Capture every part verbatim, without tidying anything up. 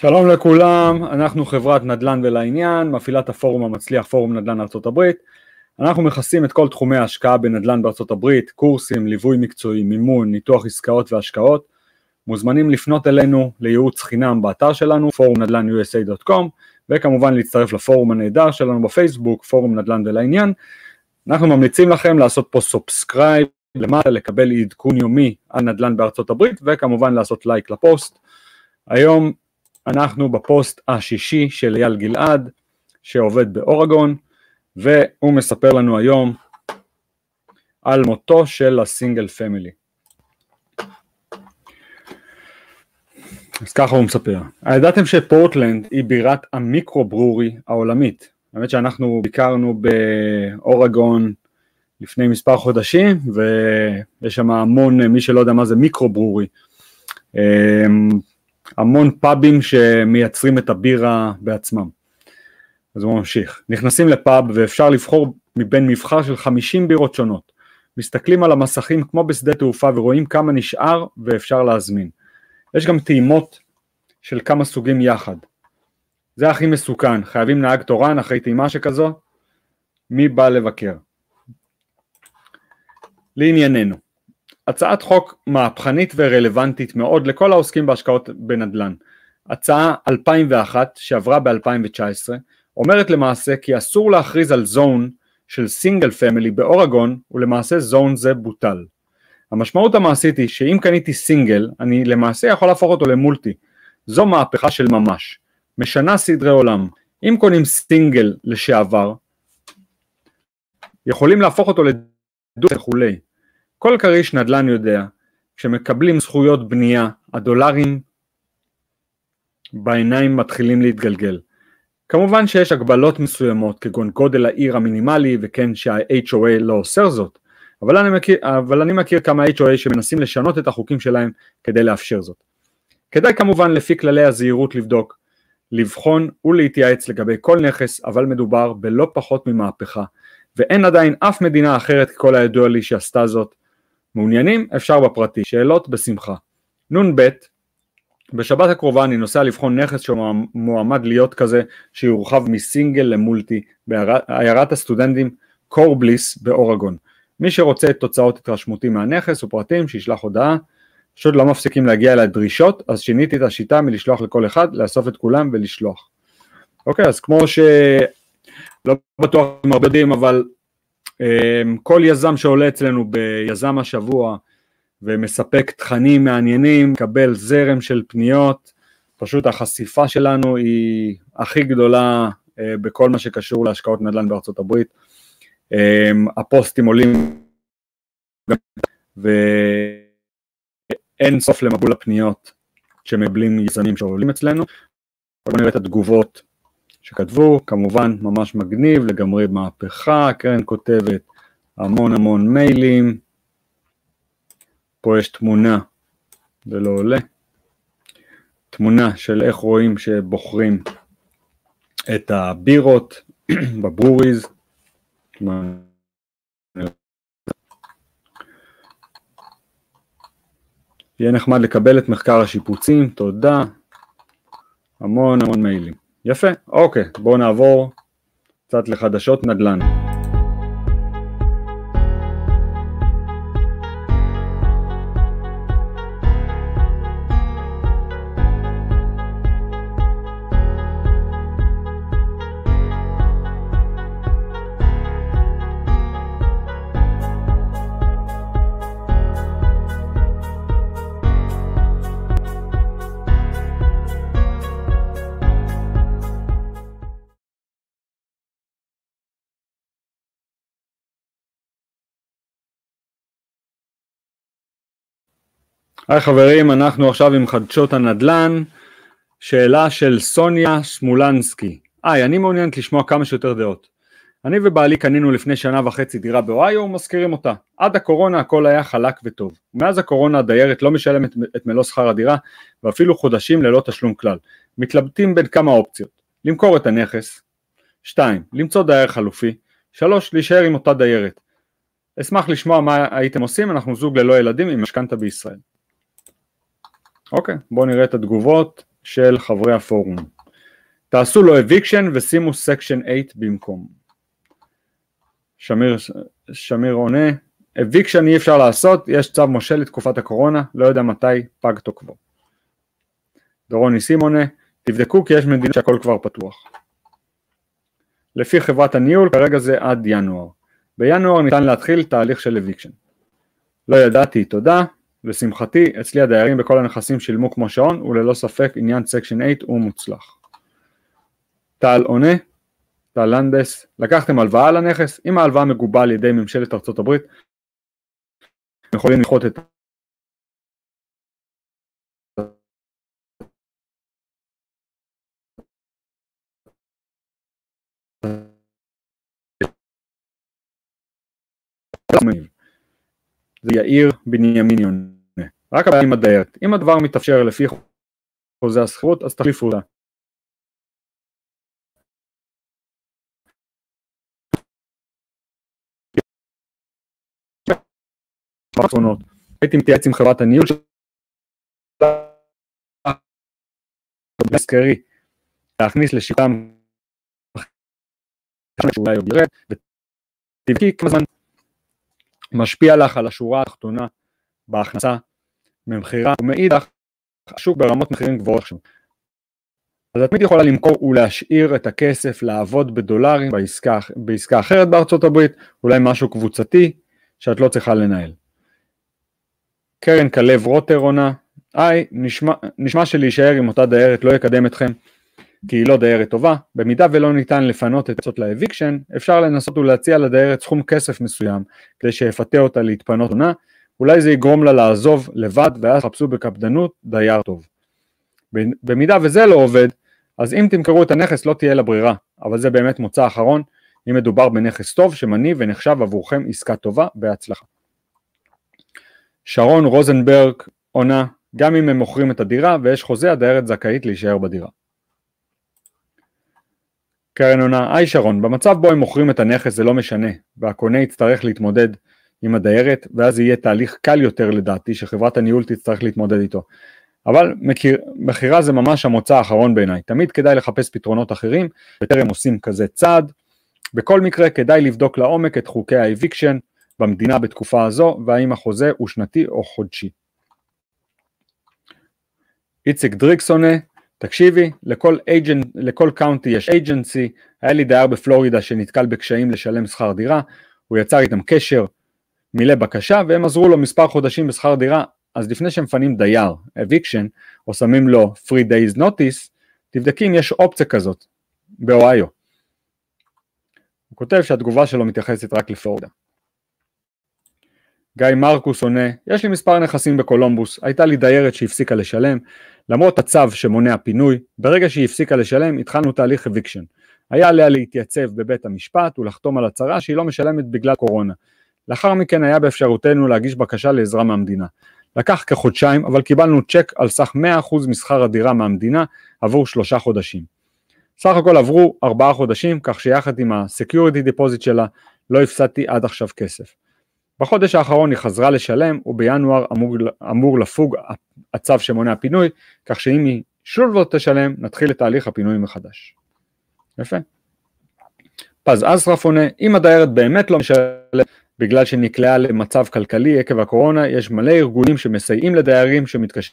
שלום לכולם, אנחנו חברת נדל"ן ולעניין, מפעילת הפורום המצליח, פורום נדל"ן ארצות הברית. אנחנו מכסים את כל תחומי ההשקעה בנדל"ן בארצות הברית, קורסים, ליווי מקצועי, מימון, ניתוח עסקאות והשקעות. מוזמנים לפנות אלינו לייעוץ חינם באתר שלנו, פורום נדל"ן יו אס איי דוט קום, וכמובן להצטרף לפורום הנהדר שלנו בפייסבוק, פורום נדל"ן ולעניין. אנחנו ממליצים לכם לעשות פה סובסקרייב למטה, לקבל עדכון יומי על נדל"ן בארצות הברית, וכמובן לעשות לייק לפוסט. היום אנחנו בפוסט השישי של אייל גלעד, שעובד באורגון, והוא מספר לנו היום על מותו של הסינגל פמילי. אז ככה הוא מספר. הידעתם שפורטלנד היא בירת המיקרוברורי העולמית. האמת שאנחנו ביקרנו באורגון לפני מספר חודשים, ויש שם המון, מי שלא יודע מה זה מיקרוברורי, המון פאבים שמייצרים את הבירה בעצמם. אז הוא ממשיך. נכנסים לפאב ואפשר לבחור מבין מבחר של חמישים בירות שונות. מסתכלים על המסכים כמו בשדה תעופה ורואים כמה נשאר ואפשר להזמין. יש גם טעימות של כמה סוגים יחד. זה הכי מסוכן. חייבים נהג תורן אחרי טעימה שכזו. מי בא לבקר? לענייננו. הצעת חוק מהפכנית ורלוונטית מאוד לכל העוסקים בהשקעות בנדל"ן. הצעה אלפיים ואחת שעברה ב-אלפיים תשע עשרה אומרת למעשה כי אסור להכריז על זון של סינגל פמילי באורגון, ולמעשה זון זה בוטל. המשמעות המעשית היא שאם קניתי סינגל, אני למעשה יכול להפוך אותו למולטי. זו מהפכה של ממש. משנה סדרי עולם. אם קונים סינגל לשעבר, יכולים להפוך אותו לדו וכולי. כל קריש נדל"ן יודע, כשמקבלים זכויות בנייה, הדולרים בעיניים מתחילים להתגלגל. כמובן שיש הגבלות מסוימות, כגון גודל העיר המינימלי, וכן שה-אייץ' או איי לא אוסר זאת, אבל אני מכיר, אבל אני מכיר כמה אייץ' או איי שמנסים לשנות את החוקים שלהם כדי לאפשר זאת. כדאי כמובן לפי כללי הזהירות לבדוק, לבחון ולהתייעץ לגבי כל נכס, אבל מדובר בלא פחות ממהפכה, ואין עדיין אף מדינה אחרת ככל הידוע לי שעשתה זאת. מעוניינים? אפשר בפרטי. שאלות? בשמחה. נון ב' בשבת הקרובה אני נוסע לבחון נכס שמועמד להיות כזה שיורחב מסינגל למולטי בעיירת הסטודנטים קורבליס באורגון. מי שרוצה את תוצאות התרשמותי מהנכס ופרטים שישלח הודעה. שעוד לא מפסיקים להגיע אל הדרישות, אז שיניתי את השיטה מלשלוח לכל אחד, לאסוף את כולם ולשלוח. אוקיי, אז כמו ש... לא בטוח אם הרבה יודעים, אבל כל יזם שעולה אצלנו ביזם השבוע ומספק תכנים מעניינים, מקבל זרם של פניות, פשוט החשיפה שלנו היא הכי גדולה בכל מה שקשור להשקעות נדל"ן בארצות הברית. הפוסטים עולים ואין סוף למבול הפניות שמבלים יזמים שעולים אצלנו. בואו נראה את התגובות שכתבו, כמובן ממש מגניב, לגמרי מהפכה, קרן כותבת המון המון מיילים, פה יש תמונה, זה לא עולה, תמונה של איך רואים שבוחרים את הבירות בברוריז, יהיה נחמד לקבל את מחקר השיפוצים, תודה, המון המון מיילים. יפה, אוקיי, בואו נעבור קצת לחדשות נדל"ן. היי חברים, אנחנו עכשיו עם חדשות הנדל"ן, שאלה של סוניה שמולנסקי. היי, אני מעוניינת לשמוע כמה שיותר דעות. אני ובעלי קנינו לפני שנה וחצי דירה באוהיו ומזכירים אותה. עד הקורונה הכל היה חלק וטוב. מאז הקורונה הדיירת לא משלמת את מלוא שכר הדירה, ואפילו חודשים ללא תשלום כלל. מתלבטים בין כמה אופציות. למכור את הנכס. שתיים. למצוא דייר חלופי. שלוש. להישאר עם אותה דיירת. אשמח לשמוע מה הייתם עושים, אנחנו זוג ללא ילדים עם משכנתא בישראל. אוקיי, בואו נראה את התגובות. של חברי הפורום. תעשו לו אביקשן ושימו סקשן שמונה במקום. שמיר, שמיר עונה, אביקשן אי אפשר לעשות, יש צו משה לתקופת הקורונה, לא יודע מתי פג תוקבו. דורון ניסים עונה, תבדקו כי יש מדינות שהכל כבר פתוח. לפי חברת הניהול, כרגע זה עד ינואר. בינואר ניתן להתחיל תהליך של אביקשן. לא ידעתי, תודה, לשמחתי, אצלי הדיירים בכל הנכסים שילמו כמו שעון, וללא ספק עניין סקשן שמונה הוא מוצלח. טל עונה, טל לנדס, לקחתם הלוואה על הנכס, אם ההלוואה מגובה על ידי ממשלת ארצות הברית, הם יכולים לדחות את זה יאיר בנימין יונה. רק הבעיה עם הדיירת. אם הדבר מתאפשר לפי חוזה השכירות, אז תחליפו אותה. הייתי מתייעץ עם חברת הניהול שלה בסקרי להכניס לשיקם שאולי יוגרד ותבקי כמה זמן משפיע לך על השורה התחתונה בהכנסה ממחירה ומאידך השוק ברמות מחירים גבוהות שם. אז את מי יכולה למכור ולהשאיר את הכסף לעבוד בדולרים בעסקה, בעסקה אחרת בארצות הברית, אולי משהו קבוצתי שאת לא צריכה לנהל. קרן כלב רוטר עונה, היי, נשמע, נשמע שלהישאר עם אותה דיירת לא יקדם אתכם, כי היא לא דיירת טובה. במידה ולא ניתן לפנות את עצות לאביקשן, אפשר לנסות ולהציע לדיירת סכום כסף מסוים, כדי שיפתה אותה להתפנות עונה, אולי זה יגרום לה לעזוב לבד, ואז חפשו בקפדנות דייר טוב. במידה וזה לא עובד, אז אם תמכרו את הנכס לא תהיה לה ברירה, אבל זה באמת מוצא אחרון, אם מדובר בנכס טוב שמניב ונחשב עבורכם עסקה טובה בהצלחה. שרון רוזנברג עונה, גם אם הם מוכרים את הדירה ויש חוזה, הדיירת זכאית להישאר בדירה. קרן עונה, היי שרון, במצב בו הם מוכרים את הנכס זה לא משנה, והקונה יצטרך להתמודד עם הדיירת, ואז יהיה תהליך קל יותר לדעתי שחברת הניהול תצטרך להתמודד איתו. אבל מחירה זה ממש המוצא האחרון בעיניי, תמיד כדאי לחפש פתרונות אחרים, בטרם עושים כזה צעד. בכל מקרה כדאי לבדוק לעומק את חוקי האביקשן במדינה בתקופה הזו, והאם החוזה הוא שנתי או חודשי. איציק דריקסונה, תקשיבי, לכל agent, לכל קאונטי יש agency, היה לי דייר בפלורידה שנתקל בקשיים לשלם שכר דירה, הוא יצר איתם קשר, מילא בקשה, והם עזרו לו מספר חודשים בשכר דירה, אז לפני שמפנים דייר, eviction, או שמים לו free days notice, תבדקי אם יש אופציה כזאת, באוהיו. הוא כותב שהתגובה שלו מתייחסת רק לפלורידה. גיא מרקוס עונה, יש לי מספר נכסים בקולומבוס, הייתה לי דיירת שהפסיקה לשלם, למרות הצו שמונע פינוי, ברגע שהיא הפסיקה לשלם, התחלנו תהליך אביקשן. היה עליה להתייצב בבית המשפט ולחתום על הצהרה שהיא לא משלמת בגלל קורונה. לאחר מכן היה באפשרותנו להגיש בקשה לעזרה מהמדינה. לקח כחודשיים, אבל קיבלנו צ'ק על סך מאה אחוז משכר הדירה מהמדינה עבור שלושה חודשים. סך הכל עברו ארבעה חודשים, כך שיחד עם הסקיוריטי דיפוזיט שלה לא הפסדתי עד עכשיו כסף. בחודש האחרון היא חזרה לשלם, ובינואר אמור, אמור לפוג הצו שמונע פינוי, כך שאם היא שוב לא תשלם, נתחיל את תהליך הפינוי מחדש. יפה. פז אזרף עונה, אם הדיירת באמת לא משלם, בגלל שנקלעה למצב כלכלי עקב הקורונה, יש מלא ארגונים שמסייעים לדיירים שמתקשים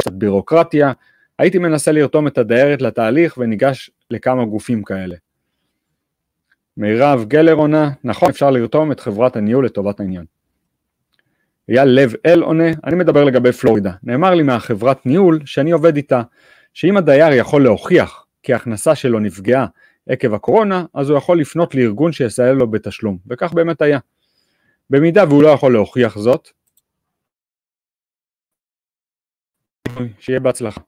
קצת בירוקרטיה, הייתי מנסה לרתום את הדיירת לתהליך וניגש לכמה גופים כאלה. מירב גלר עונה, נכון, אפשר לרתום את חברת הניהול לטובת העניין. אייל לב אל עונה, אני מדבר לגבי פלורידה. נאמר לי מהחברת ניהול שאני עובד איתה, שאם הדייר יכול להוכיח כי ההכנסה שלו נפגעה עקב הקורונה, אז הוא יכול לפנות לארגון שיסייע לו בתשלום, וכך באמת היה. במידה והוא לא יכול להוכיח זאת, שיהיה בהצלחה.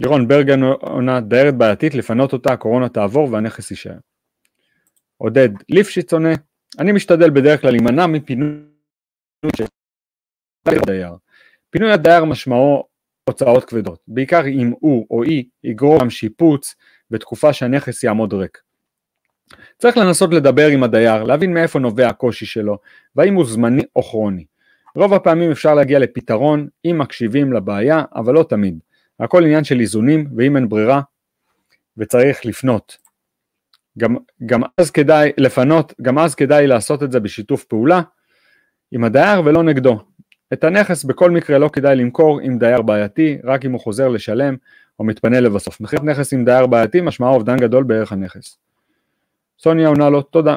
לירון ברגן עונה, דיירת בעייתית, לפנות אותה, הקורונה תעבור והנכס יישאר. עודד ליפשיץ עונה, אני משתדל בדרך כלל להימנע מפינוי הדייר. פינוי הדייר משמעו הוצאות כבדות, בעיקר אם הוא או היא יגרום שיפוץ בתקופה שהנכס יעמוד ריק. צריך לנסות לדבר עם הדייר, להבין מאיפה נובע הקושי שלו, והאם הוא זמני או כרוני. רוב הפעמים אפשר להגיע לפתרון אם מקשיבים לבעיה, אבל לא תמיד. הכל עניין של איזונים, ואם אין ברירה וצריך לפנות. גם, גם אז כדאי לפנות, גם אז כדאי לעשות את זה בשיתוף פעולה עם הדייר ולא נגדו. את הנכס בכל מקרה לא כדאי למכור עם דייר בעייתי, רק אם הוא חוזר לשלם או מתפנה לבסוף. מכירת נכס עם דייר בעייתי משמע אובדן גדול בערך הנכס. סוניה עונה לו, תודה.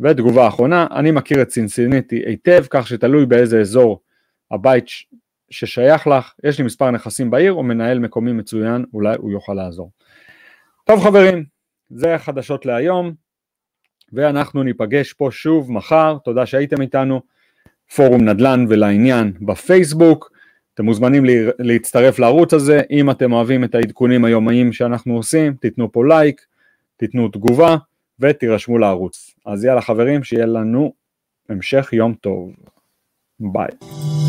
ותגובה האחרונה, אני מכיר את צינסינטי היטב, כך שתלוי באיזה אזור הבית ששייך לך, יש לי מספר נכסים בעיר, או מנהל מקומי מצוין, אולי הוא יוכל לעזור. טוב חברים, זה החדשות להיום, ואנחנו ניפגש פה שוב מחר, תודה שהייתם איתנו, פורום נדל"ן ולעניין בפייסבוק, אתם מוזמנים להצטרף לערוץ הזה, אם אתם אוהבים את העדכונים היומיים שאנחנו עושים, תיתנו פה לייק, תיתנו תגובה, ותירשמו לערוץ. אז יאללה חברים, שיהיה לנו המשך יום טוב. ביי.